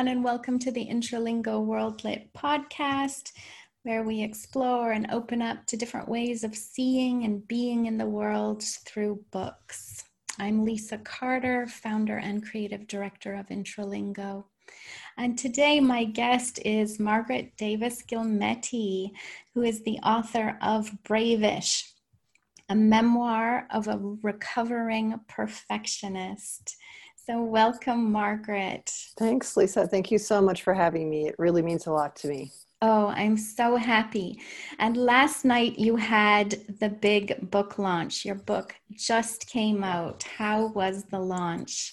everyone, and welcome to the Intralingo World Lit podcast, where we explore and open up to different ways of seeing and being in the world through books. I'm Lisa Carter, founder and creative director of Intralingo. And today my guest is Margaret Davis-Gilmetti, who is the author of Bravish, a memoir of a recovering perfectionist. So welcome, Margaret. Thanks, Lisa. Thank you so much for having me. It really means a lot to me. Oh, I'm so happy. And last night you had the big book launch. Your book just came out. How was the launch?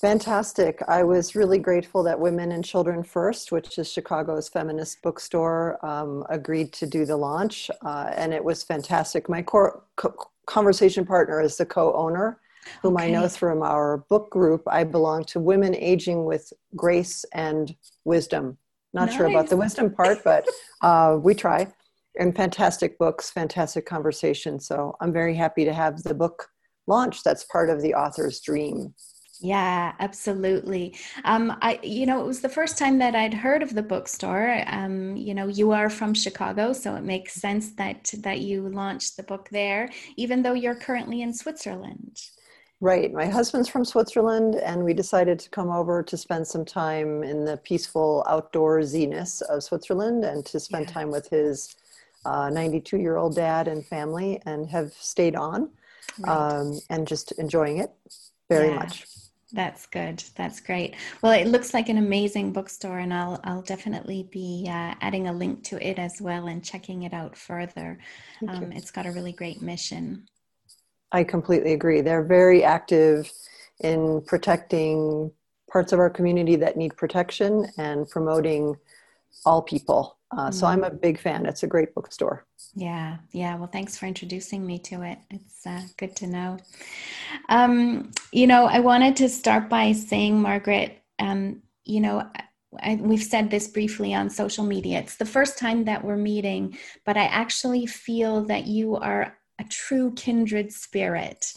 Fantastic. I was really grateful that Women and Children First, which is Chicago's feminist bookstore, agreed to do the launch. And it was fantastic. My conversation partner is the co-owner, whom I know from our book group. I belong to Women Aging with Grace and Wisdom. Not sure about the wisdom part, but we try. And fantastic books, fantastic conversation. So I'm very happy to have the book launch. That's part of the author's dream. Yeah, absolutely. It was the first time that I'd heard of the bookstore. You are from Chicago, so it makes sense that you launched the book there, even though you're currently in Switzerland. Right. My husband's from Switzerland, and we decided to come over to spend some time in the peaceful outdoorsiness of Switzerland and to spend time with his 92-year-old dad and family, and have stayed on and just enjoying it very much. That's good. That's great. Well, it looks like an amazing bookstore, and I'll definitely be adding a link to it as well and checking it out further. It's got a really great mission. I completely agree. They're very active in protecting parts of our community that need protection and promoting all people. So I'm a big fan. It's a great bookstore. Yeah. Well, thanks for introducing me to it. It's good to know. I wanted to start by saying, Margaret, we've said this briefly on social media. It's the first time that we're meeting, but I actually feel that you are a true kindred spirit.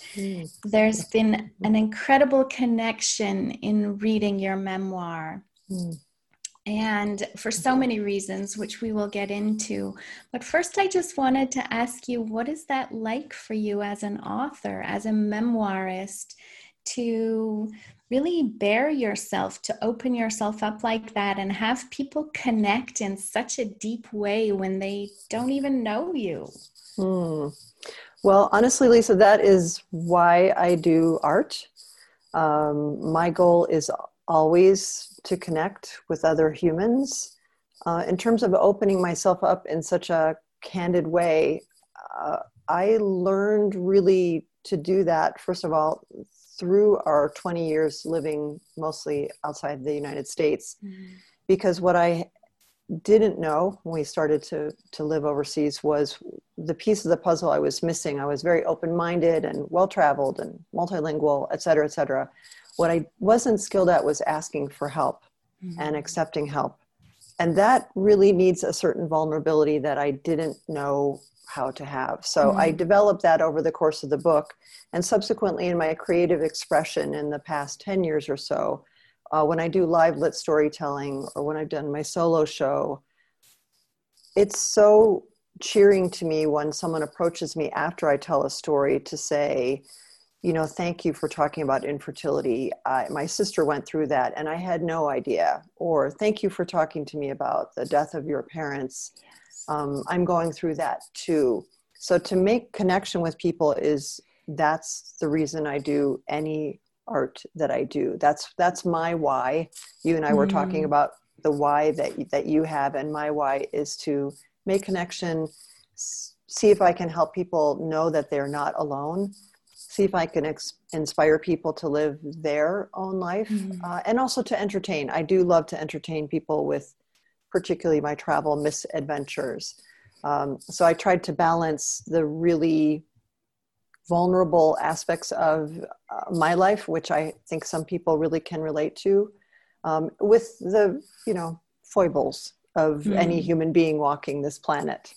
There's been an incredible connection in reading your memoir. And for so many reasons, which we will get into. But first, I just wanted to ask you, what is that like for you as an author, as a memoirist, to really bear yourself, to open yourself up like that and have people connect in such a deep way when they don't even know you? Well, honestly, Lisa, that is why I do art. My goal is always to connect with other humans. In terms of opening myself up in such a candid way, I learned really to do that, first of all, through our 20 years living mostly outside the United States, because what I didn't know when we started to live overseas was the piece of the puzzle I was missing. I was very open-minded and well-traveled and multilingual, et cetera, et cetera. What I wasn't skilled at was asking for help and accepting help. And that really needs a certain vulnerability that I didn't know how to have. So I developed that over the course of the book, and subsequently in my creative expression in the past 10 years or so. When I do live lit storytelling, or when I've done my solo show, it's so cheering to me when someone approaches me after I tell a story to say, thank you for talking about infertility. My sister went through that and I had no idea. Or thank you for talking to me about the death of your parents. Yes. I'm going through that too. So to make connection with people that's the reason I do any art that I do. That's my why. You and I were talking about the why that you have, and my why is to make connection, see if I can help people know that they're not alone, see if I can inspire people to live their own life, and also to entertain. I do love to entertain people with particularly my travel misadventures. So I tried to balance the really vulnerable aspects of my life, which I think some people really can relate to, with the, foibles of any human being walking this planet.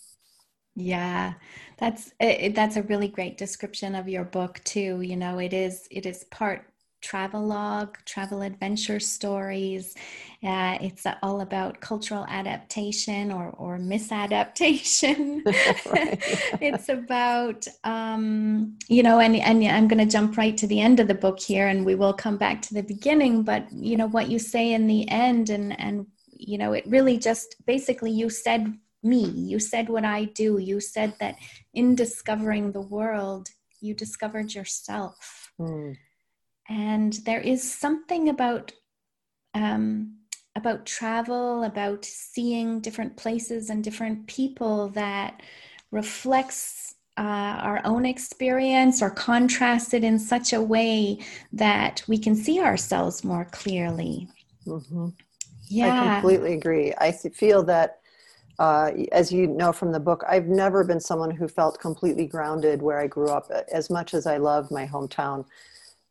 Yeah, that's a really great description of your book too. It is part travelogue, travel adventure stories. It's all about cultural adaptation or misadaptation. Right. It's about, and I'm going to jump right to the end of the book here, and we will come back to the beginning. But, you know, what you say in the end, and you know, it really just basically you said me, you said what I do, you said that in discovering the world, you discovered yourself. Mm. And there is something about travel, about seeing different places and different people that reflects our own experience or contrasts it in such a way that we can see ourselves more clearly. Mm-hmm. Yeah. I completely agree. I feel that, as you know from the book, I've never been someone who felt completely grounded where I grew up. As much as I love my hometown,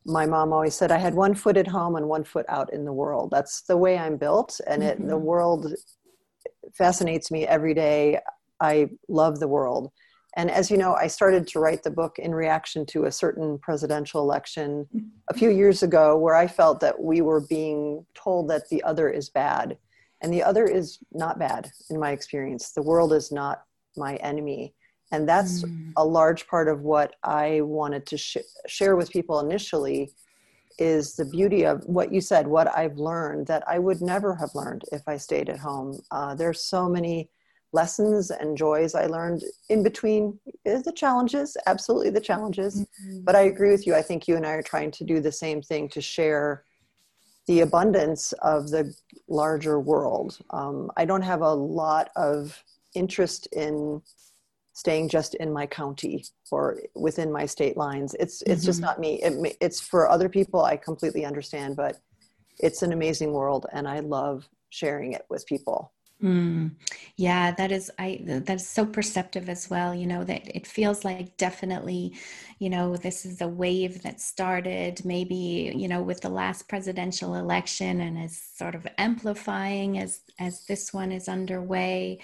my mom always said I had one foot at home and one foot out in the world. That's the way I'm built, and mm-hmm. The world fascinates me every day. I love the world. And as you know, I started to write the book in reaction to a certain presidential election a few years ago where I felt that we were being told that the other is bad. And the other is not bad in my experience. The world is not my enemy. And that's a large part of what I wanted to share with people initially, is the beauty of what you said, what I've learned that I would never have learned if I stayed at home. There's so many lessons and joys I learned in between the challenges, absolutely the challenges. Mm-hmm. But I agree with you. I think you and I are trying to do the same thing, to share the abundance of the larger world. I don't have a lot of interest in staying just in my county or within my state lines. It's mm-hmm. just not me. It's for other people. I completely understand, but it's an amazing world, and I love sharing it with people. Mm. Yeah, that's so perceptive as well, you know, that it feels like definitely, you know, this is a wave that started maybe, you know, with the last presidential election and is sort of amplifying as this one is underway.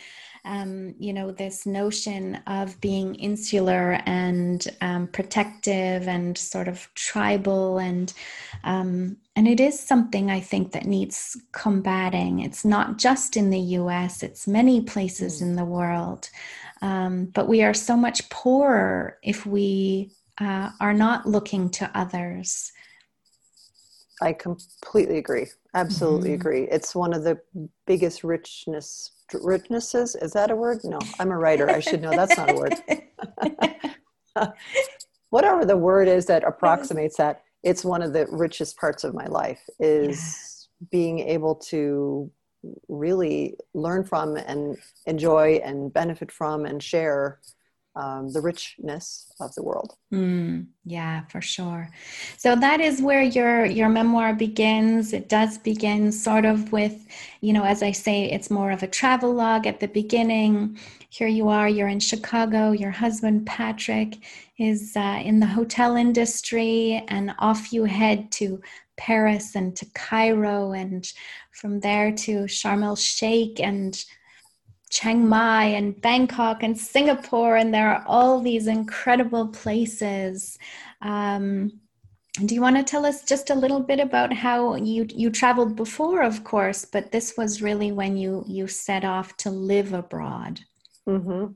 You know, this notion of being insular and protective and sort of tribal, and it is something I think that needs combating. It's not just in the U.S., it's many places in the world. But we are so much poorer if we are not looking to others. I completely agree. Absolutely agree. It's one of the biggest richnesses. Is that a word? No, I'm a writer. I should know that's not a word. Whatever the word is that approximates that, it's one of the richest parts of my life, is being able to really learn from and enjoy and benefit from and share the richness of the world. Yeah, for sure. So that is where your memoir begins. It does begin sort of with, you know, as I say, it's more of a travelogue at the beginning. Here you are, you're in Chicago, your husband Patrick is in the hotel industry, and off you head to Paris and to Cairo, and from there to Sharm el Sheikh and Chiang Mai and Bangkok and Singapore, and there are all these incredible places. Do you want to tell us just a little bit about how you traveled before, of course, but this was really when you set off to live abroad? Mm-hmm.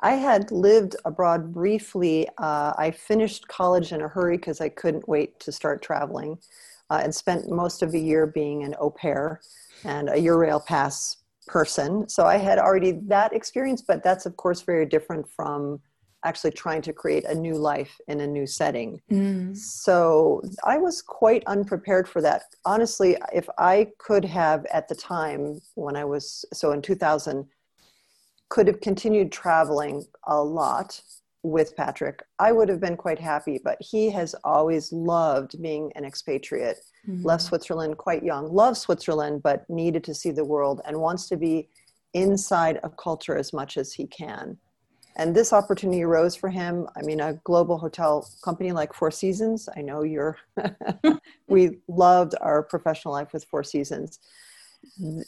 I had lived abroad briefly. I finished college in a hurry because I couldn't wait to start traveling, and spent most of the year being an au pair and a Eurail pass person. So I had already that experience, but that's of course very different from actually trying to create a new life in a new setting. So I was quite unprepared for that. Honestly, if I could have at the time in 2000, could have continued traveling a lot with Patrick, I would have been quite happy, but he has always loved being an expatriate. Left Switzerland quite young, loves Switzerland, but needed to see the world and wants to be inside a culture as much as he can. And this opportunity arose for him. I mean, a global hotel company like Four Seasons. I know we loved our professional life with Four Seasons.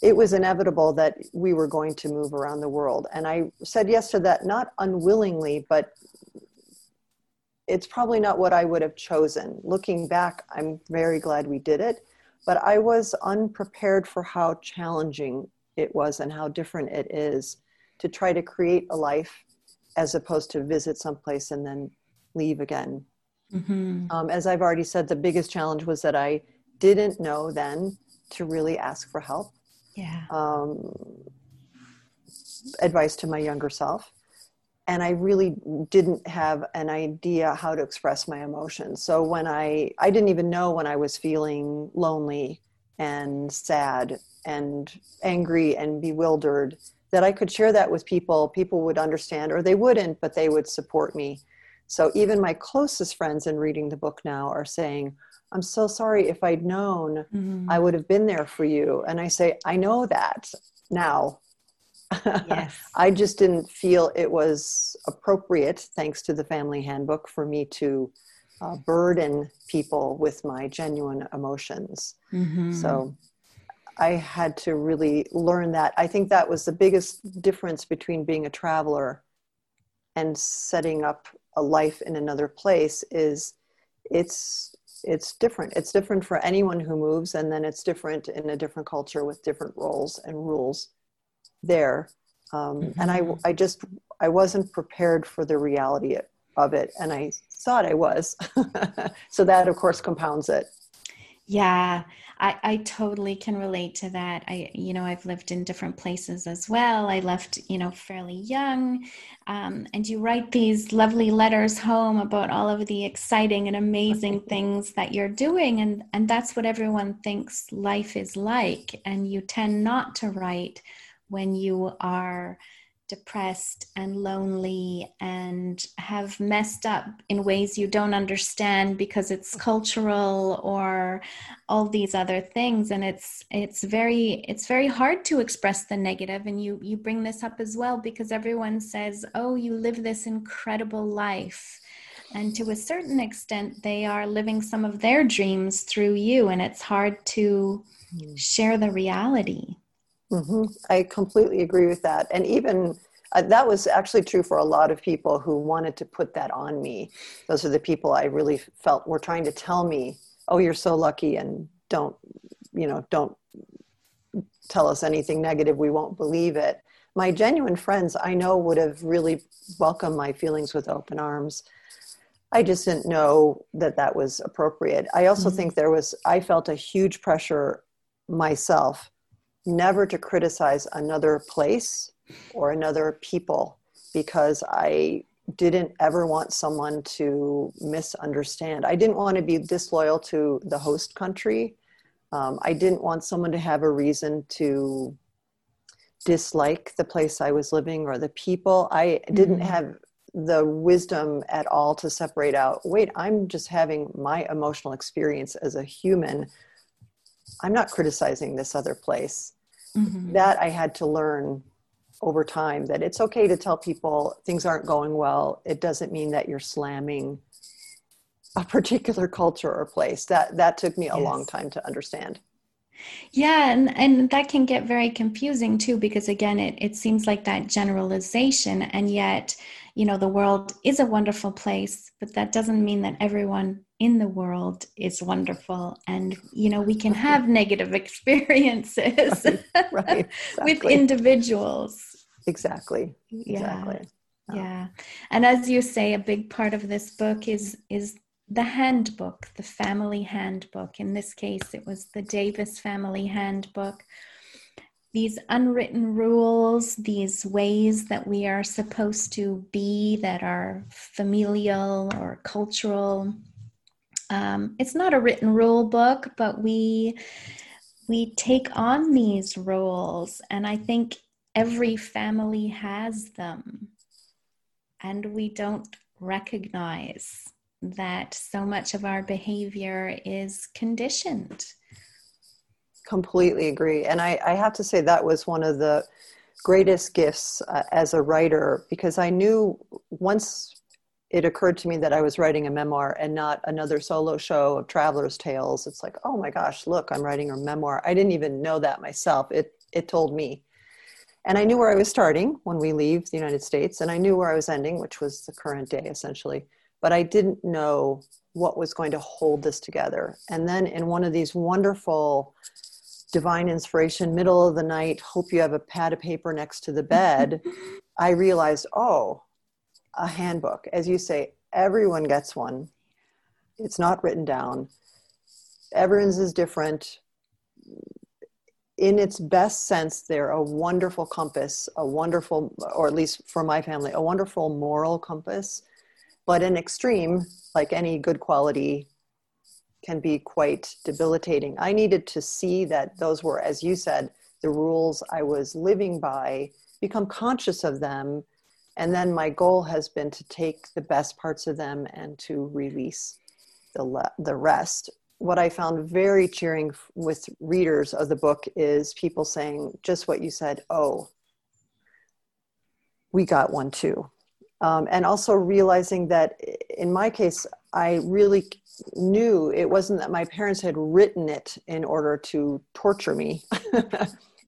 It was inevitable that we were going to move around the world. And I said yes to that, not unwillingly, but it's probably not what I would have chosen. Looking back, I'm very glad we did it, but I was unprepared for how challenging it was and how different it is to try to create a life as opposed to visit someplace and then leave again. Mm-hmm. As I've already said, the biggest challenge was that I didn't know then to really ask for help. Yeah. Advice to my younger self. And I really didn't have an idea how to express my emotions. So when I didn't even know when I was feeling lonely and sad and angry and bewildered, that I could share that with people. People would understand, or they wouldn't, but they would support me. So even my closest friends in reading the book now are saying, I'm so sorry, if I'd known, mm-hmm. I would have been there for you. And I say, I know that now. Yes. I just didn't feel it was appropriate, thanks to the family handbook, for me to burden people with my genuine emotions. Mm-hmm. So I had to really learn that. I think that was the biggest difference between being a traveler and setting up a life in another place, is it's different. It's different for anyone who moves, and then it's different in a different culture with different roles and rules there. Mm-hmm. And I wasn't prepared for the reality of it. And I thought I was. So that, of course, compounds it. Yeah, I totally can relate to that. I've lived in different places as well. I left, fairly young. And you write these lovely letters home about all of the exciting and amazing things that you're doing. And that's what everyone thinks life is like. And you tend not to write when you are depressed and lonely and have messed up in ways you don't understand because it's cultural or all these other things. And it's very hard to express the negative. And you bring this up as well, because everyone says, oh, you live this incredible life. And to a certain extent, they are living some of their dreams through you. And it's hard to share the reality. Mm-hmm. I completely agree with that. And even that was actually true for a lot of people who wanted to put that on me. Those are the people I really felt were trying to tell me, oh, you're so lucky, and don't tell us anything negative. We won't believe it. My genuine friends, I know, would have really welcomed my feelings with open arms. I just didn't know that was appropriate. I also think I felt a huge pressure myself never to criticize another place or another people, because I didn't ever want someone to misunderstand. I didn't want to be disloyal to the host country. I didn't want someone to have a reason to dislike the place I was living or the people. I didn't have the wisdom at all to separate out, wait, I'm just having my emotional experience as a human. I'm not criticizing this other place. Mm-hmm. That I had to learn over time, that it's okay to tell people things aren't going well. It doesn't mean that you're slamming a particular culture or place. That took me a long time to understand. Yeah, and that can get very confusing too, because again, it seems like that generalization, and yet, the world is a wonderful place, but that doesn't mean that everyone in the world is wonderful. And, we can have negative experiences right, exactly. with individuals. Exactly. Yeah. Exactly. Oh. Yeah. And as you say, a big part of this book is the handbook, the family handbook. In this case, it was the Davis family handbook. These unwritten rules, these ways that we are supposed to be that are familial or cultural. It's not a written rule book, but we take on these roles, and I think every family has them, and we don't recognize that so much of our behavior is conditioned. Completely agree. And I have to say that was one of the greatest gifts as a writer, because I knew once it occurred to me that I was writing a memoir and not another solo show of traveler's tales. It's like, oh my gosh, look, I'm writing a memoir. I didn't even know that myself. It told me. And I knew where I was starting when we leave the United States, and I knew where I was ending, which was the current day, essentially. but I didn't know what was going to hold this together. And then in one of these wonderful divine inspiration, middle of the night, hope you have a pad of paper next to the bed, I realized, oh, a handbook. As you say, everyone gets one. It's not written down. Everyone's is different. In its best sense, they're a wonderful compass, a wonderful, or at least for my family, a wonderful moral compass. But an extreme, like any good quality, can be quite debilitating. I needed to see that those were, as you said, the rules I was living by, become conscious of them. And then my goal has been to take the best parts of them and to release the rest. What I found very cheering with readers of the book is people saying just what you said, oh, we got one too. And also realizing that in my case, I really knew it wasn't that my parents had written it in order to torture me.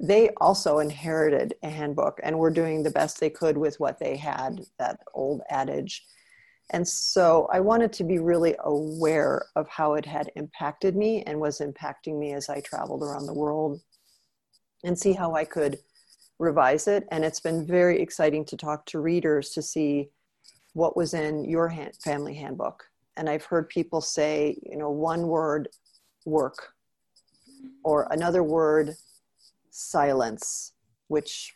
They also inherited a handbook and were doing the best they could with what they had, that old adage. And so I wanted to be really aware of how it had impacted me and was impacting me as I traveled around the world and see how I could revise it. And it's been very exciting to talk to readers to see what was in your family handbook. And I've heard people say, you know, one word, work, or another word, silence, which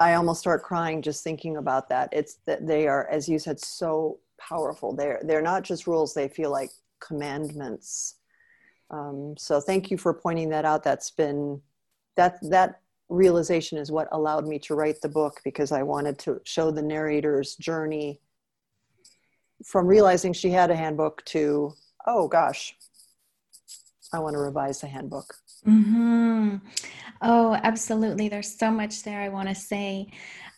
I almost start crying just thinking about that. It's that they are, as you said, so powerful. They're not just rules. They feel like commandments. So thank you for pointing that out. That's been, that realization is what allowed me to write the book, because I wanted to show the narrator's journey from realizing she had a handbook to, oh gosh, I want to revise the handbook. Mm-hmm. Oh, absolutely. There's so much there I want to say,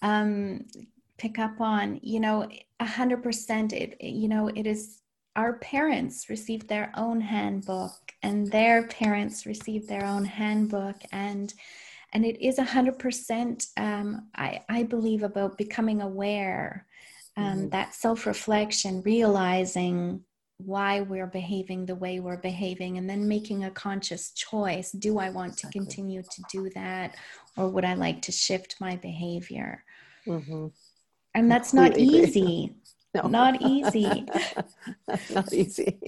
pick up on, 100%. It is our parents received their own handbook and their parents received their own handbook. And it is 100%, I believe, about becoming aware, mm-hmm. that self-reflection, realizing why we're behaving the way we're behaving, and then making a conscious choice. Do I want to continue to do that, or would I like to shift my behavior? Mm-hmm. And that's not easy. No. Not easy. Not easy.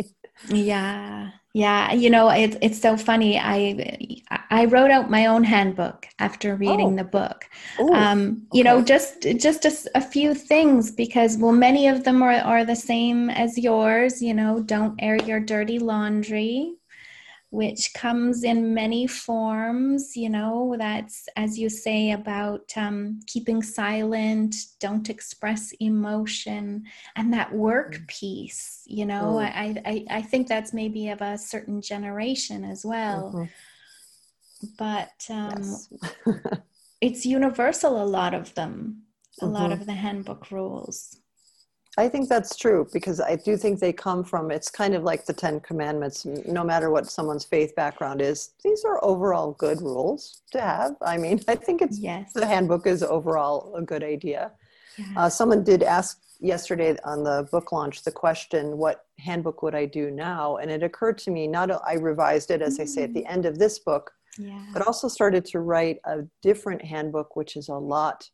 Yeah. Yeah. It's so funny. I wrote out my own handbook after reading the book. Ooh. Okay. Just a few things, because, well, many of them are the same as yours. Don't air your dirty laundry, which comes in many forms. That's, as you say, about keeping silent, don't express emotion, and that work piece, I think that's maybe of a certain generation as well, mm-hmm. but yes. It's universal, a lot of the handbook rules. I think that's true, because I do think they come from, it's kind of like the 10 commandments, no matter what someone's faith background is, these are overall good rules to have. I mean, I think it's, yes. The handbook is overall a good idea. Yes. Someone did ask yesterday on the book launch, the question, what handbook would I do now? And it occurred to me, I revised it, as I say, at the end of this book, yeah. but also started to write a different handbook, which is a lot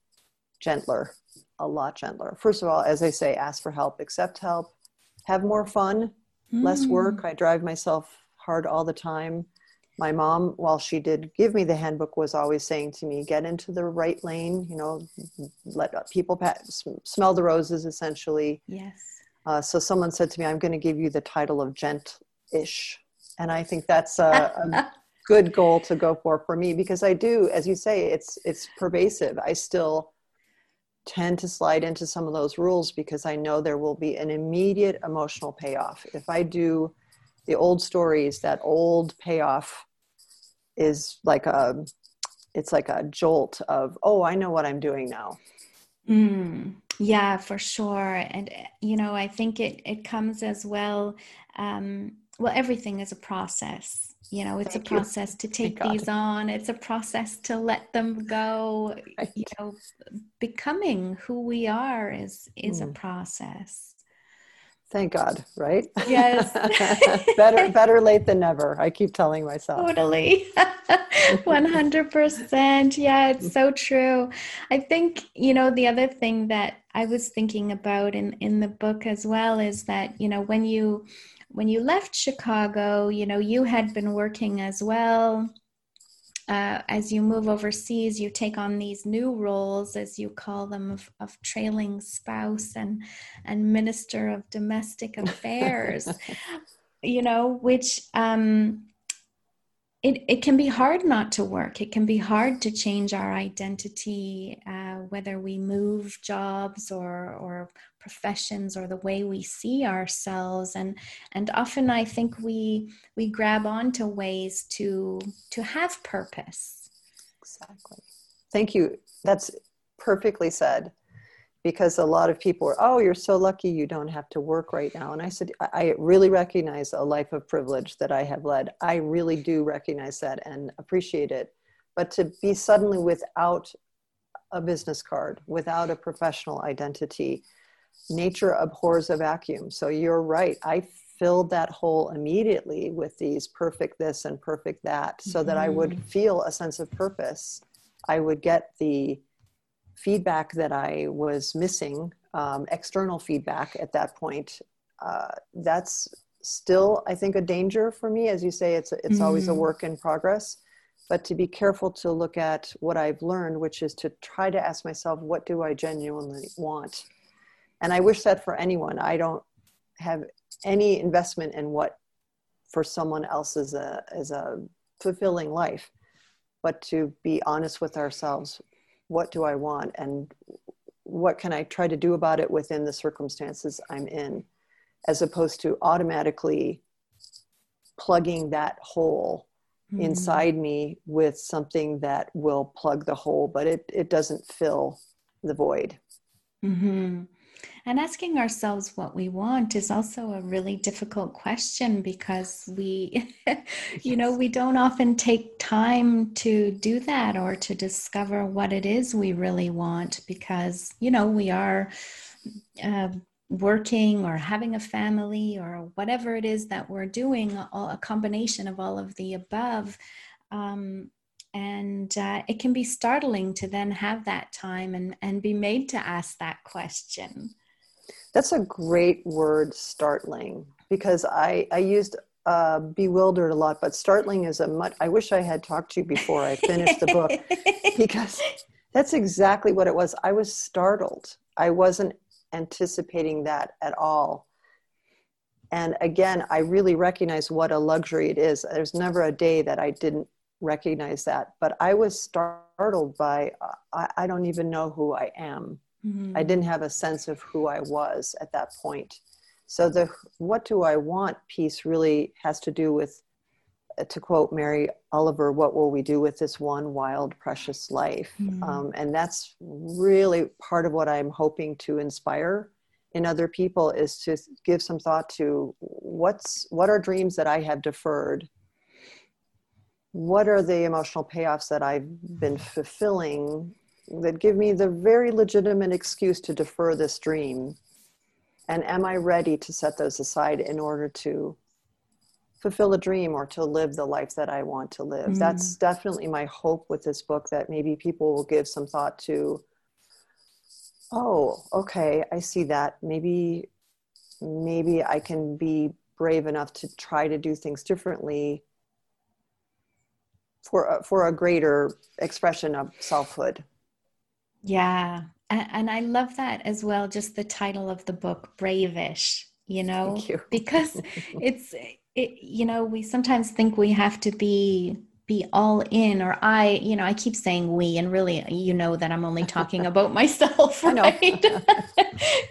gentler. First of all, as I say, ask for help, accept help, have more fun, less work. I drive myself hard all the time. My mom, while she did give me the handbook, was always saying to me, get into the right lane, let people smell the roses, essentially. Yes. So someone said to me, I'm going to give you the title of gent-ish. And I think that's a good goal to go for me, because I do, as you say, it's pervasive. I still tend to slide into some of those rules because I know there will be an immediate emotional payoff. If I do the old stories, that old payoff is like a jolt of, oh, I know what I'm doing now. Yeah, for sure. And, I think it comes as well. Well, everything is a process. It's Thank a process you. To take these on. It's a process to let them go. Right. Becoming who we are is a process. Thank God, right? Yes. better late than never. I keep telling myself. Totally. 100%. Yeah, it's so true. I think, you know, the other thing that I was thinking about in the book as well is that, you know, when you left Chicago, you know, you had been working as well. As you move overseas, you take on these new roles, as you call them, of trailing spouse and minister of domestic affairs, you know, which it can be hard not to work. It can be hard to change our identity, whether we move jobs or professions or the way we see ourselves, and often I think we grab onto ways to have purpose. Exactly. Thank you. That's perfectly said, because a lot of people are, oh, you're so lucky you don't have to work right now. And I said, I really recognize a life of privilege that I have led. I really do recognize that and appreciate it. But to be suddenly without a business card, without a professional identity, nature abhors a vacuum. So you're right. I filled that hole immediately with these perfect this and perfect that, so that I would feel a sense of purpose. I would get the feedback that I was missing, external feedback at that point. That's still, I think, a danger for me. As you say, it's always a work in progress, but to be careful to look at what I've learned, which is to try to ask myself, what do I genuinely want? And I wish that for anyone. I don't have any investment in what for someone else is a fulfilling life, but to be honest with ourselves, what do I want and what can I try to do about it within the circumstances I'm in, as opposed to automatically plugging that hole inside me with something that will plug the hole, but it doesn't fill the void. Mm-hmm. And asking ourselves what we want is also a really difficult question, because we, you know, we don't often take time to do that or to discover what it is we really want, because, you know, we are working or having a family or whatever it is that we're doing, a combination of all of the above. And it can be startling to then have that time and be made to ask that question. That's a great word, startling, because I used bewildered a lot, but startling is a much, I wish I had talked to you before I finished the book, because that's exactly what it was. I was startled. I wasn't anticipating that at all. And again, I really recognize what a luxury it is. There's never a day that I didn't recognize that, but I was startled by I don't even know who I am. I didn't have a sense of who I was at that point. So the what do I want piece really has to do with, to quote Mary Oliver, what will we do with this one wild precious life? And that's really part of what I'm hoping to inspire in other people, is to give some thought to what are dreams that I have deferred. What are the emotional payoffs that I've been fulfilling that give me the very legitimate excuse to defer this dream? And am I ready to set those aside in order to fulfill a dream or to live the life that I want to live? That's definitely my hope with this book, that maybe people will give some thought to, oh, okay, I see that. Maybe I can be brave enough to try to do things differently for a greater expression of selfhood. Yeah. And I love that as well. Just the title of the book, Bravish, you know, Thank you. Because it's, you know, we sometimes think we have to be all in, or I keep saying we, and really, you know, that I'm only talking about myself, right?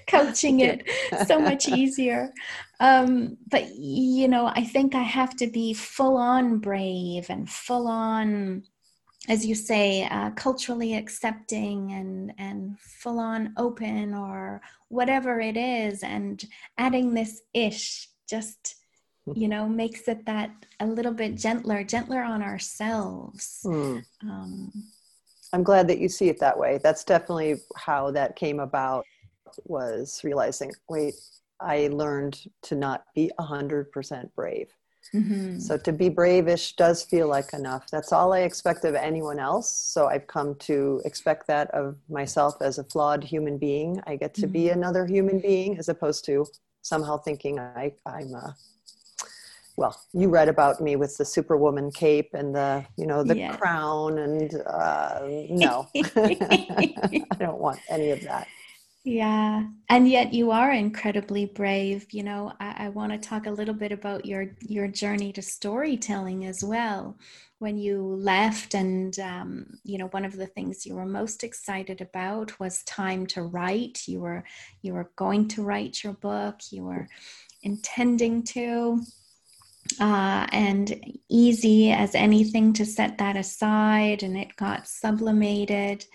Coaching it so much easier. But, you know, I think I have to be full on brave and full on, as you say, culturally accepting and full on open or whatever it is. And adding this ish just, you know, makes it that a little bit gentler on ourselves. I'm glad that you see it that way. That's definitely how that came about, was realizing, wait, I learned to not be 100% brave. Mm-hmm. So to be bravish does feel like enough. That's all I expect of anyone else. So I've come to expect that of myself as a flawed human being. I get to mm-hmm. be another human being as opposed to somehow thinking well, you read about me with the superwoman cape and the yeah. crown and no, I don't want any of that. Yeah. And yet you are incredibly brave. You know, I want to talk a little bit about your journey to storytelling as well. When you left and, one of the things you were most excited about was time to write. You were going to write your book. You were intending to. And easy as anything to set that aside, and it got sublimated.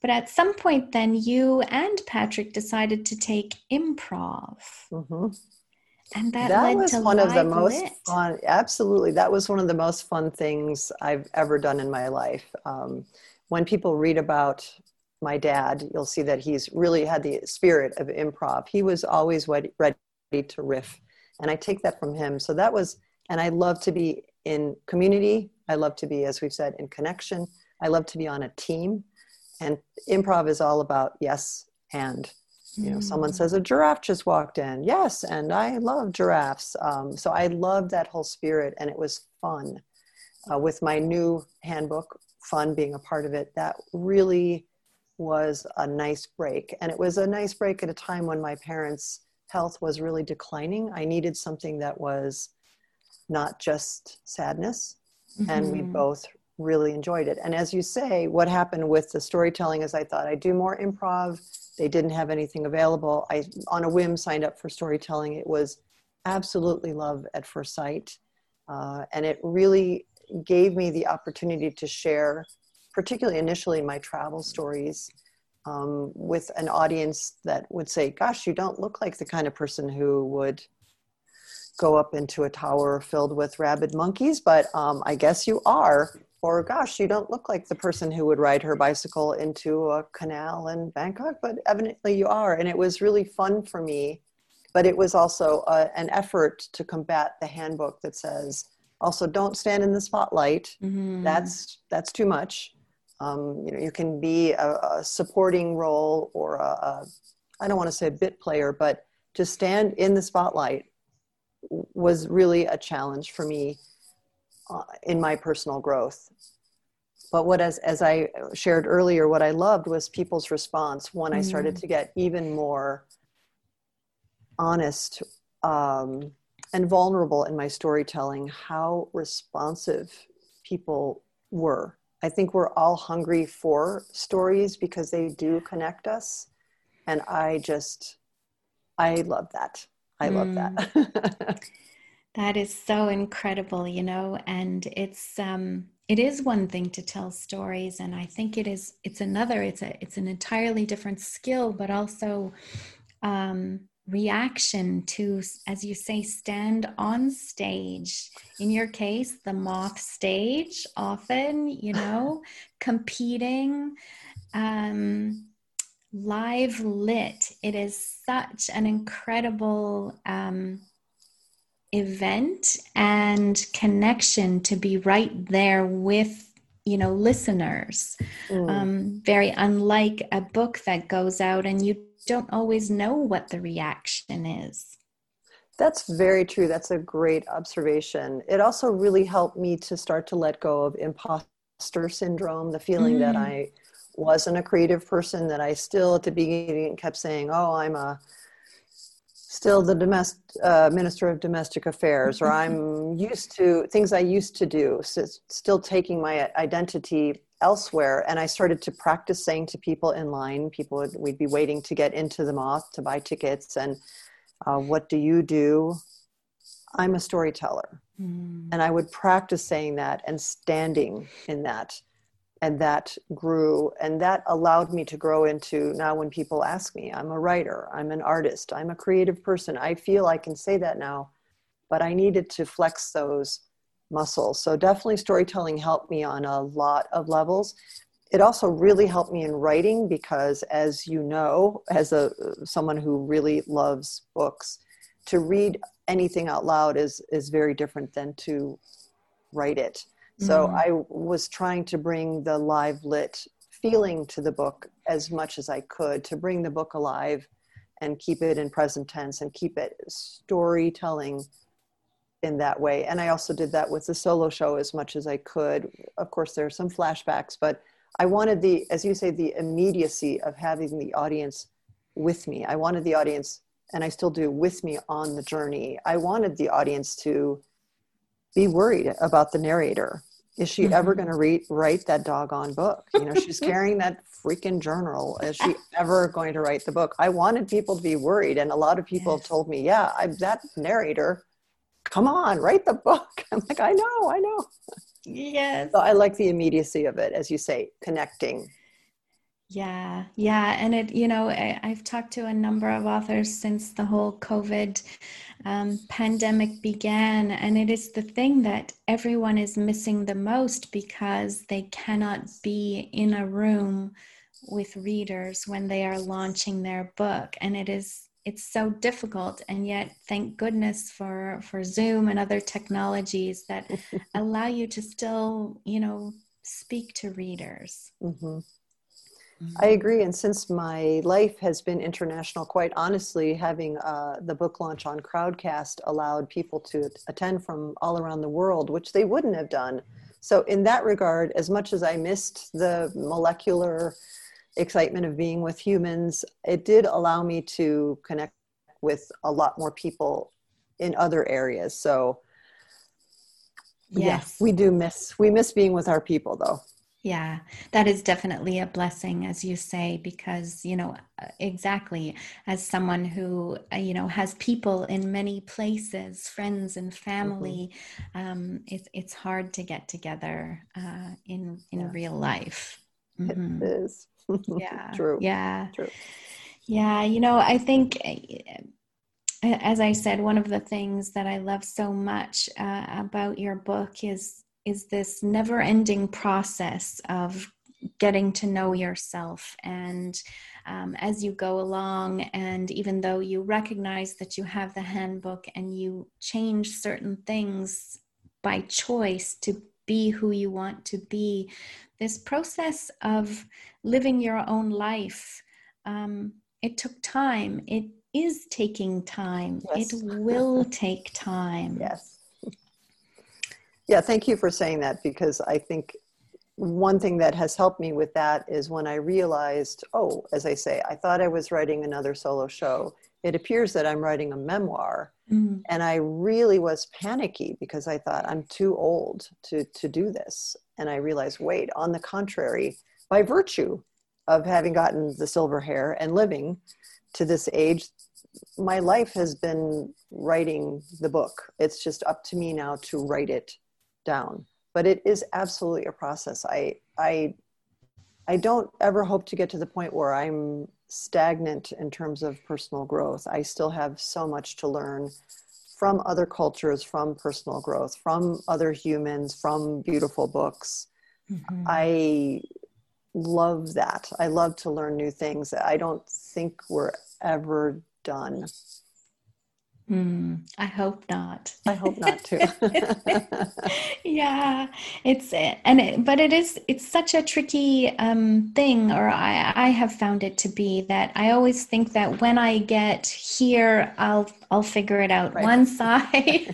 But at some point then you and Patrick decided to take improv. Mm-hmm. And that led was to one of the most fun. Absolutely. That was one of the most fun things I've ever done in my life. When people read about my dad, you'll see that he's really had the spirit of improv. He was always ready to riff. And I take that from him. So that was, and I love to be in community. I love to be, as we've said, in connection. I love to be on a team. And improv is all about yes and. You know, someone says a giraffe just walked in. Yes, and I love giraffes. So I loved that whole spirit, and it was fun. With my new handbook, fun being a part of it, that really was a nice break. And it was a nice break at a time when my parents' health was really declining. I needed something that was not just sadness, mm-hmm. and we both really enjoyed it. And as you say, what happened with the storytelling is I thought I'd do more improv. They didn't have anything available. I, on a whim, signed up for storytelling. It was absolutely love at first sight. And it really gave me the opportunity to share, particularly initially, my travel stories with an audience that would say, gosh, you don't look like the kind of person who would go up into a tower filled with rabid monkeys, but I guess you are. Or, gosh, you don't look like the person who would ride her bicycle into a canal in Bangkok, but evidently you are. And it was really fun for me, but it was also an effort to combat the handbook that says, also don't stand in the spotlight. Mm-hmm. That's too much. You can be a supporting role or a I don't want to say a bit player, but to stand in the spotlight was really a challenge for me. In my personal growth. But what, as I shared earlier, what I loved was people's response when I started to get even more honest and vulnerable in my storytelling, how responsive people were. I think we're all hungry for stories because they do connect us. And I love that. I love that. That is so incredible, you know, and it is one thing to tell stories, and I think it's an entirely different skill, but also reaction to, as you say, stand on stage. In your case, the Moth stage, often, you know, competing, live lit. It is such an incredible event and connection to be right there with, you know, listeners. Very unlike a book that goes out and you don't always know what the reaction is. That's very true. That's a great observation. It also really helped me to start to let go of imposter syndrome, the feeling that I wasn't a creative person, that I still at the beginning kept saying, oh, I'm still the Minister of Domestic Affairs, or I'm used to things I used to do, so still taking my identity elsewhere. And I started to practice saying to people in line, we'd be waiting to get into the Moth to buy tickets, and what do you do? I'm a storyteller. And I would practice saying that and standing in that. And that grew, and that allowed me to grow into now when people ask me, I'm a writer, I'm an artist, I'm a creative person. I feel I can say that now, but I needed to flex those muscles. So definitely storytelling helped me on a lot of levels. It also really helped me in writing because, as you know, as someone who really loves books, to read anything out loud is very different than to write it. So I was trying to bring the live lit feeling to the book as much as I could, to bring the book alive and keep it in present tense and keep it storytelling in that way. And I also did that with the solo show as much as I could. Of course, there are some flashbacks, but I wanted the, as you say, the immediacy of having the audience with me. I wanted the audience, and I still do, with me on the journey. I wanted the audience to be worried about the narrator. Is she ever going to write that doggone book? You know, she's carrying that freaking journal. Is she ever going to write the book? I wanted people to be worried. And a lot of people have told me, yeah, I'm that narrator. Come on, write the book. I'm like, I know. Yes. So I like the immediacy of it, as you say, connecting. Yeah. And it, you know, I've talked to a number of authors since the whole COVID pandemic began. And it is the thing that everyone is missing the most because they cannot be in a room with readers when they are launching their book. And it's so difficult. And yet, thank goodness for Zoom and other technologies that allow you to still, you know, speak to readers. Mm-hmm. I agree. And since my life has been international, quite honestly, having the book launch on Crowdcast allowed people to attend from all around the world, which they wouldn't have done. So in that regard, as much as I missed the molecular excitement of being with humans, it did allow me to connect with a lot more people in other areas. So yes, we do miss being with our people, though. Yeah, that is definitely a blessing, as you say, because, you know, exactly, as someone who, you know, has people in many places, friends and family, it's hard to get together in real life. Mm-hmm. It is. Yeah. True. Yeah. True. Yeah. You know, I think, as I said, one of the things that I love so much about your book is this never-ending process of getting to know yourself. And as you go along, and even though you recognize that you have the handbook and you change certain things by choice to be who you want to be, this process of living your own life, it took time. It is taking time. Yes. It will take time. Yes. Yeah, thank you for saying that, because I think one thing that has helped me with that is when I realized, as I say, I thought I was writing another solo show. It appears that I'm writing a memoir. Mm-hmm. And I really was panicky because I thought I'm too old to do this. And I realized, wait, on the contrary, by virtue of having gotten the silver hair and living to this age, my life has been writing the book. It's just up to me now to write it down. But it is absolutely a process. I don't ever hope to get to the point where I'm stagnant in terms of personal growth. I still have so much to learn from other cultures, from personal growth, from other humans, from beautiful books. Mm-hmm. I love that. I love to learn new things. I don't think we're ever done. I hope not. I hope not too. Yeah, it's such a tricky thing, or I have found it to be, that I always think that when I get here, I'll figure it out. Right. Once I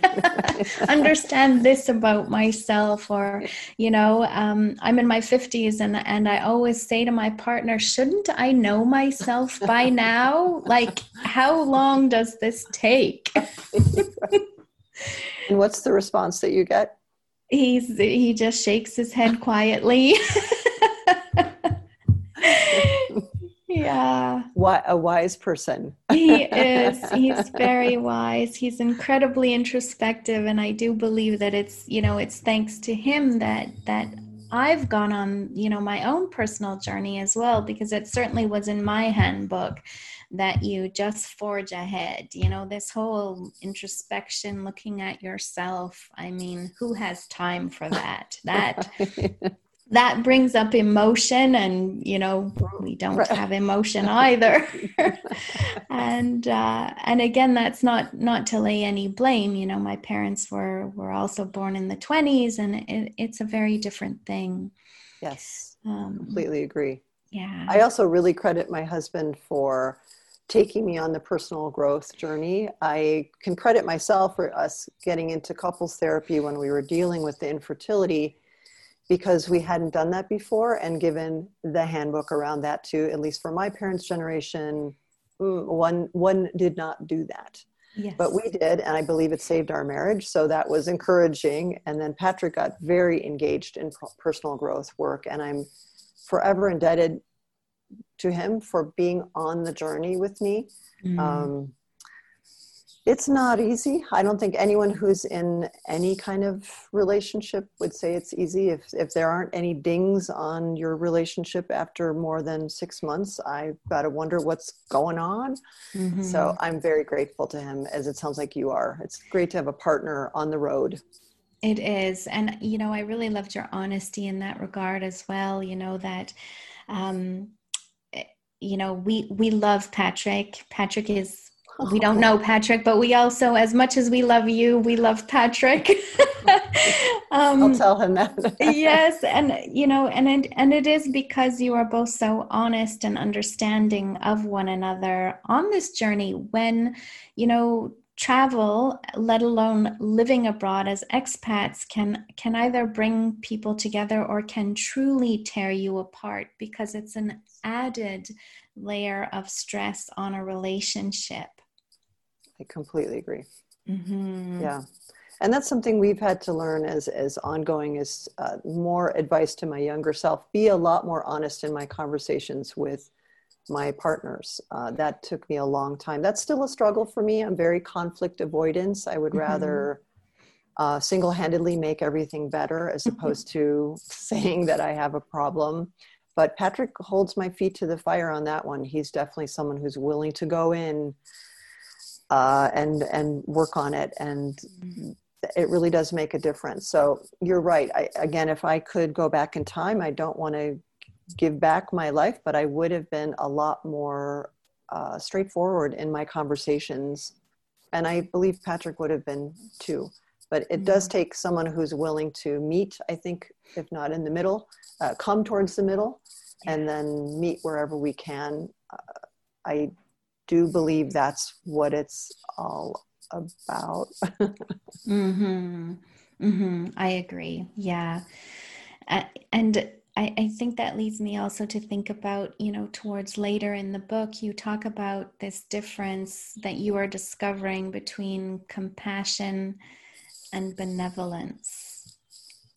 understand this about myself, or, you know, I'm in my 50s and I always say to my partner, shouldn't I know myself by now? Like, how long does this take? And what's the response that you get? He just shakes his head quietly. Yeah. A wise person. He is. He's very wise. He's incredibly introspective. And I do believe that it's, you know, it's thanks to him that I've gone on, you know, my own personal journey as well, because it certainly was in my handbook that you just forge ahead, you know, this whole introspection, looking at yourself. I mean, who has time for that? That that brings up emotion, and, you know, we don't have emotion either. And again, that's not to lay any blame. You know, my parents were also born in the 20s, and it's a very different thing. Yes. Completely agree. Yeah. I also really credit my husband for taking me on the personal growth journey. I can credit myself for us getting into couples therapy when we were dealing with the infertility, because we hadn't done that before, and given the handbook around that too, at least for my parents' generation, one did not do that. Yes. But we did, and I believe it saved our marriage. So that was encouraging. And then Patrick got very engaged in personal growth work, and I'm forever indebted to him for being on the journey with me. Mm. It's not easy. I don't think anyone who's in any kind of relationship would say it's easy. If there aren't any dings on your relationship after more than 6 months, I've got to wonder what's going on. Mm-hmm. So I'm very grateful to him, as it sounds like you are. It's great to have a partner on the road. It is. And, you know, I really loved your honesty in that regard as well. You know, that, you know, we love Patrick. Patrick is, we don't know Patrick, but we also, as much as we love you, we love Patrick. I'll tell him that. Yes. And, you know, and it is because you are both so honest and understanding of one another on this journey when, you know, travel, let alone living abroad as expats, can either bring people together or can truly tear you apart, because it's an added layer of stress on a relationship. I completely agree. Mm-hmm. Yeah. And that's something we've had to learn as ongoing is more advice to my younger self. Be a lot more honest in my conversations with my partners. That took me a long time. That's still a struggle for me. I'm very conflict avoidance. I would rather single-handedly make everything better as opposed to saying that I have a problem. But Patrick holds my feet to the fire on that one. He's definitely someone who's willing to go in and work on it, and it really does make a difference. So you're right. Again, if I could go back in time, I don't want to give back my life, but I would have been a lot more straightforward in my conversations, and I believe Patrick would have been too. But it does take someone who's willing to meet, I think, if not in the middle, come towards the middle, and then meet wherever we can. I do believe that's what it's all about. Mm-hmm. Mm-hmm. I agree. Yeah. And I think that leads me also to think about, you know, towards later in the book, you talk about this difference that you are discovering between compassion and benevolence.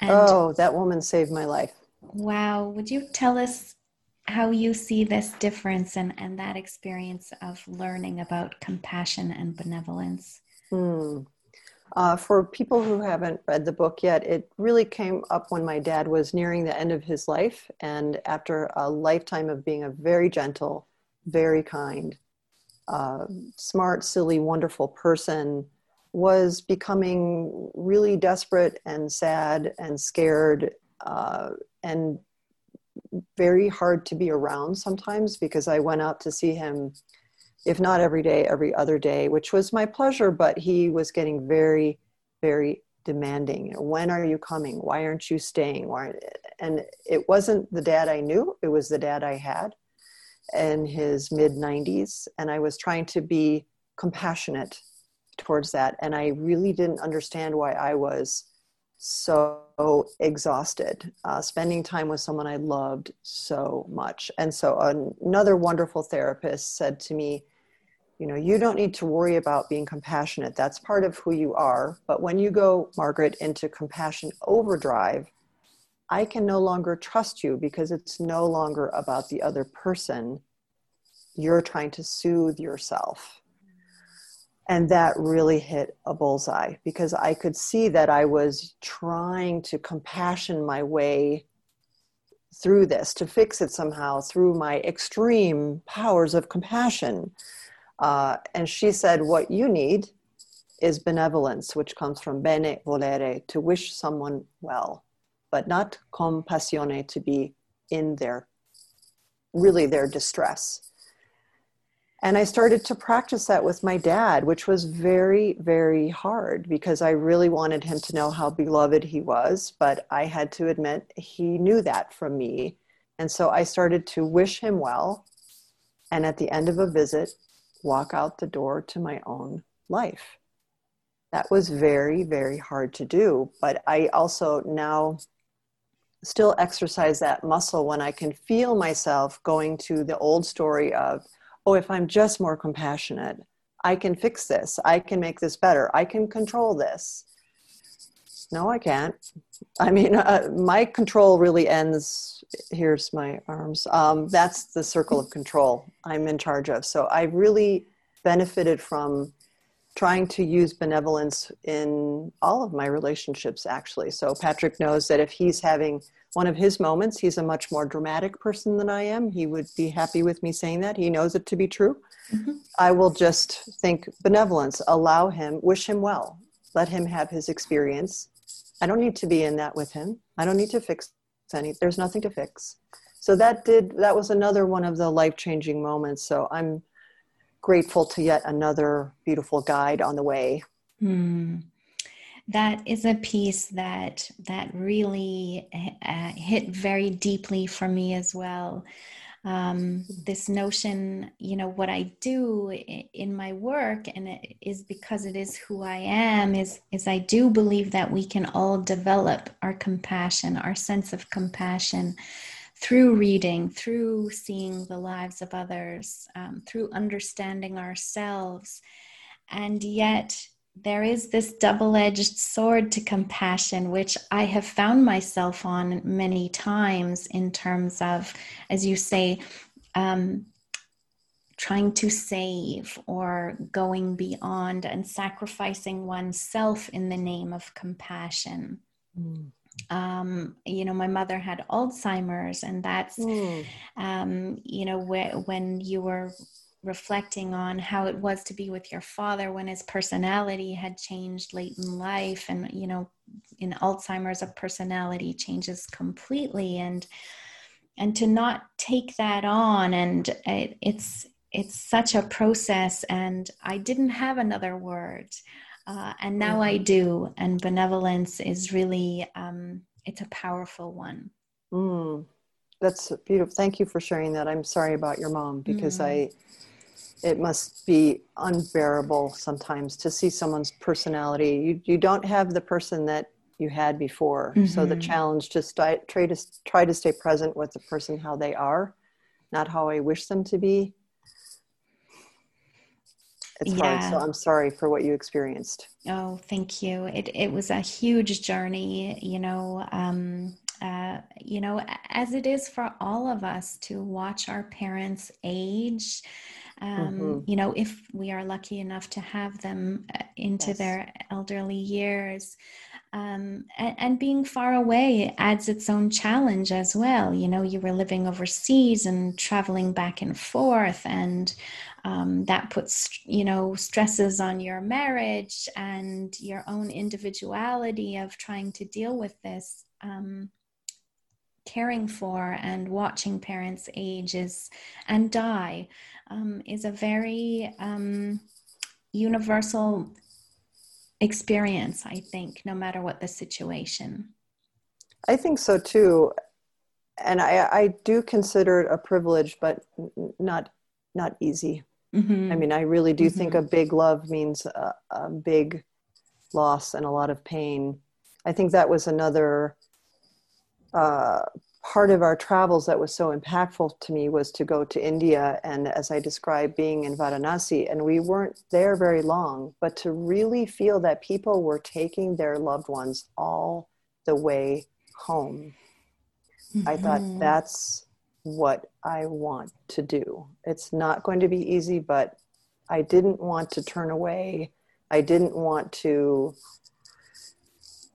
And that woman saved my life. Wow. Would you tell us how you see this difference and that experience of learning about compassion and benevolence? For people who haven't read the book yet, it really came up when my dad was nearing the end of his life, and after a lifetime of being a very gentle, very kind, smart, silly, wonderful person, was becoming really desperate and sad and scared and very hard to be around sometimes, because I went out to see him, if not every day, every other day, which was my pleasure, but he was getting very, very demanding. When are you coming? Why aren't you staying? Why? And it wasn't the dad I knew. It was the dad I had in his mid-90s. And I was trying to be compassionate towards that. And I really didn't understand why I was so exhausted, spending time with someone I loved so much. And so another wonderful therapist said to me, you know, you don't need to worry about being compassionate. That's part of who you are. But when you go, Margaret, into compassion overdrive, I can no longer trust you, because it's no longer about the other person. You're trying to soothe yourself. And that really hit a bullseye, because I could see that I was trying to compassion my way through this, to fix it somehow through my extreme powers of compassion. And she said, what you need is benevolence, which comes from bene volere, to wish someone well. but not compassione, to be in their, really their distress. And I started to practice that with my dad, which was very, very hard because I really wanted him to know how beloved he was, but I had to admit he knew that from me. And so I started to wish him well, and at the end of a visit, walk out the door to my own life. That was very, very hard to do, but I also now still exercise that muscle when I can feel myself going to the old story of, oh, if I'm just more compassionate, I can fix this. I can make this better. I can control this. No, I can't. I mean, my control really ends. Here's my arms. That's the circle of control I'm in charge of. So I really benefited from trying to use benevolence in all of my relationships, actually. So Patrick knows that if he's having one of his moments, he's a much more dramatic person than I am. He would be happy with me saying that. He knows it to be true. Mm-hmm. I will just think benevolence, allow him, wish him well, let him have his experience. I don't need to be in that with him. I don't need to fix anything. There's nothing to fix. So that was another one of the life-changing moments. So I'm grateful to yet another beautiful guide on the way. Mm. That is a piece that really hit very deeply for me as well. This notion, you know, what I do in my work, and it is because it is who I am, is I do believe that we can all develop our compassion, our sense of compassion, through reading, through seeing the lives of others, through understanding ourselves. And yet there is this double-edged sword to compassion, which I have found myself on many times in terms of, as you say, trying to save or going beyond and sacrificing oneself in the name of compassion. Mm. You know, my mother had Alzheimer's, and that's, you know, when you were reflecting on how it was to be with your father when his personality had changed late in life. And, you know, in Alzheimer's, a personality changes completely, and to not take that on. And it's such a process, and I didn't have another word. And now I do. And benevolence is really, it's a powerful one. Mm, that's beautiful. Thank you for sharing that. I'm sorry about your mom, because it must be unbearable sometimes to see someone's personality. You don't have the person that you had before. Mm-hmm. So the challenge to try to stay present with the person, how they are, not how I wish them to be. It's hard, so I'm sorry for what you experienced. Oh, thank you. It was a huge journey, you know, as it is for all of us to watch our parents age, you know, if we are lucky enough to have them into their elderly years. And being far away adds its own challenge as well. You know, you were living overseas and traveling back and forth, and that puts, you know, stresses on your marriage and your own individuality of trying to deal with this. Caring for and watching parents age and die is a very universal experience, I think, no matter what the situation. I think so too. And I do consider it a privilege, but not easy. Mm-hmm. I mean, I really do think a big love means a big loss and a lot of pain. I think that was another part of our travels that was so impactful to me, was to go to India, and as I described, being in Varanasi, and we weren't there very long, but to really feel that people were taking their loved ones all the way home. Mm-hmm. I thought, that's what I want to do. It's not going to be easy, but I didn't want to turn away. I didn't want to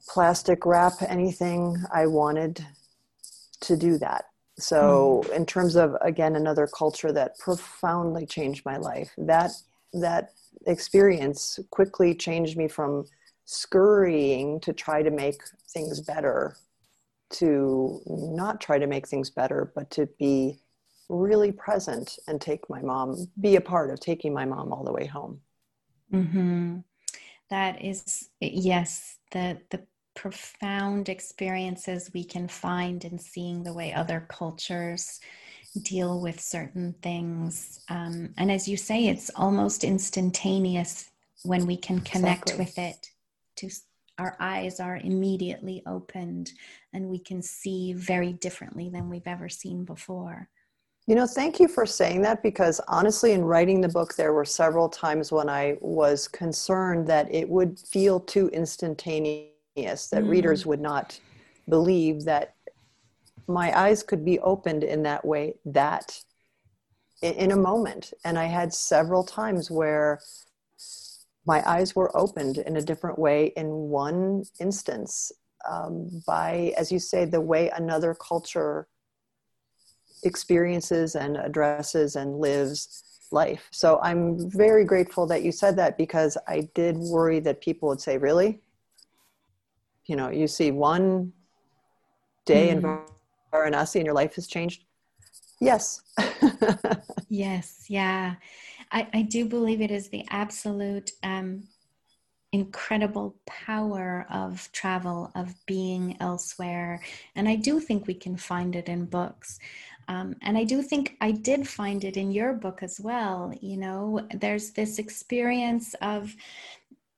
plastic wrap anything. I wanted to do that. So in terms of, again, another culture that profoundly changed my life, that experience quickly changed me from scurrying to try to make things better to not try to make things better, but to be really present and take my mom, be a part of taking my mom all the way home. Mm-hmm. That is, yes, the profound experiences we can find in seeing the way other cultures deal with certain things. And as you say, it's almost instantaneous when we can connect Exactly. with it. Our eyes are immediately opened and we can see very differently than we've ever seen before. You know, thank you for saying that, because honestly, in writing the book, there were several times when I was concerned that it would feel too instantaneous, that readers would not believe that my eyes could be opened in that way, that in a moment. And I had several times where my eyes were opened in a different way in one instance, by, as you say, the way another culture experiences and addresses and lives life. So I'm very grateful that you said that, because I did worry that people would say, really? You know, you see one day in Varanasi and your life has changed. Yes. Yes. Yeah. I do believe it is the absolute incredible power of travel, of being elsewhere. And I do think we can find it in books. And I do think I did find it in your book as well. You know, there's this experience of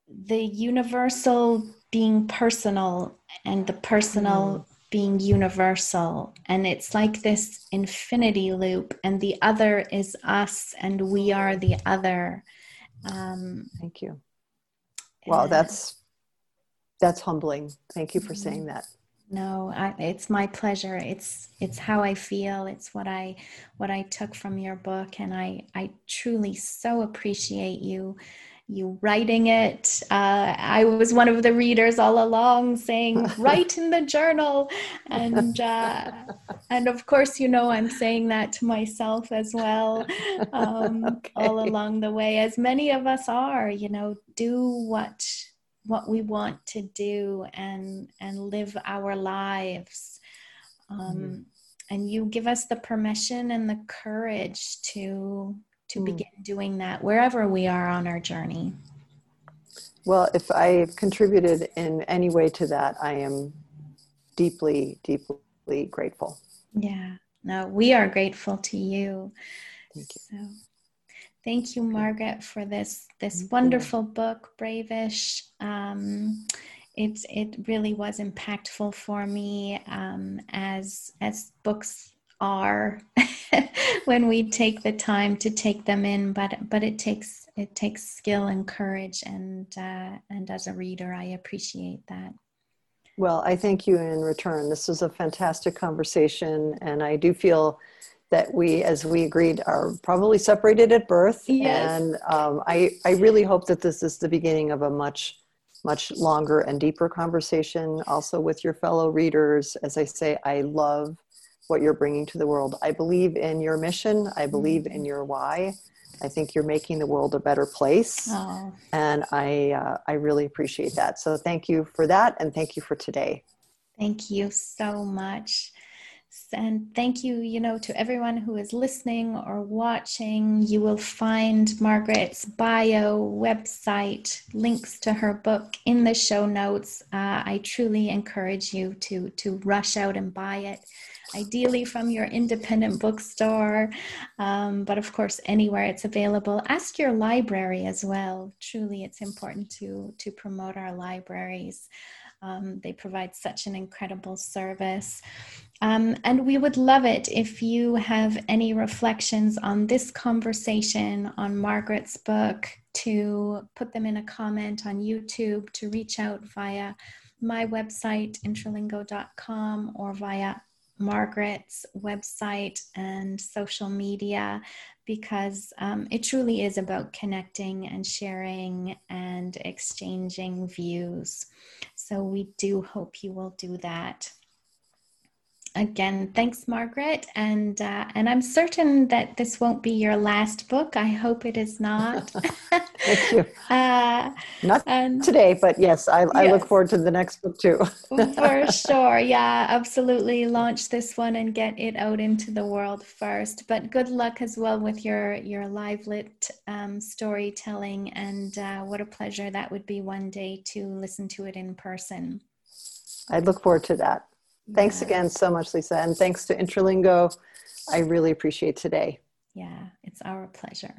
the universal being personal and the personal being universal. And it's like this infinity loop, and the other is us and we are the other. Thank you. Wow, that's humbling. Thank you for saying that. No, it's my pleasure. It's how I feel. It's what I took from your book, and I truly so appreciate you writing it. I was one of the readers all along, saying write in the journal, and of course, you know, I'm saying that to myself as well, okay. all along the way, as many of us are. You know, do what we want to do and live our lives. And you give us the permission and the courage to begin doing that wherever we are on our journey. Well, if I've contributed in any way to that, I am deeply, deeply grateful. Yeah. No, we are grateful to you. Thank you. So. Thank you, Margaret, for this wonderful book, Bravish. It really was impactful for me, as books are when we take the time to take them in. But it takes skill and courage, and as a reader, I appreciate that. Well, I thank you in return. This was a fantastic conversation, and I do feel that we, as we agreed, are probably separated at birth. Yes. And I really hope that this is the beginning of a much, much longer and deeper conversation also with your fellow readers. As I say, I love what you're bringing to the world. I believe in your mission. I believe in your why. I think you're making the world a better place. Oh. And I really appreciate that. So thank you for that. And thank you for today. Thank you so much. And thank you, you know, to everyone who is listening or watching. You will find Margaret's bio, website, links to her book in the show notes. I truly encourage you to rush out and buy it, ideally from your independent bookstore, but of course, anywhere it's available. Ask your library as well. Truly, it's important to promote our libraries. They provide such an incredible service. And we would love it if you have any reflections on this conversation, on Margaret's book, to put them in a comment on YouTube, to reach out via my website, intralingo.com, or via Margaret's website and social media, because it truly is about connecting and sharing and exchanging views. So we do hope you will do that. Again, thanks, Margaret. And I'm certain that this won't be your last book. I hope it is not. Thank you. Not today, but yes, I look forward to the next book too. For sure. Yeah, absolutely. Launch this one and get it out into the world first. But good luck as well with your live-lit storytelling. And what a pleasure that would be one day to listen to it in person. I look forward to that. Thanks again so much, Lisa. And thanks to Intralingo. I really appreciate today. Yeah, it's our pleasure.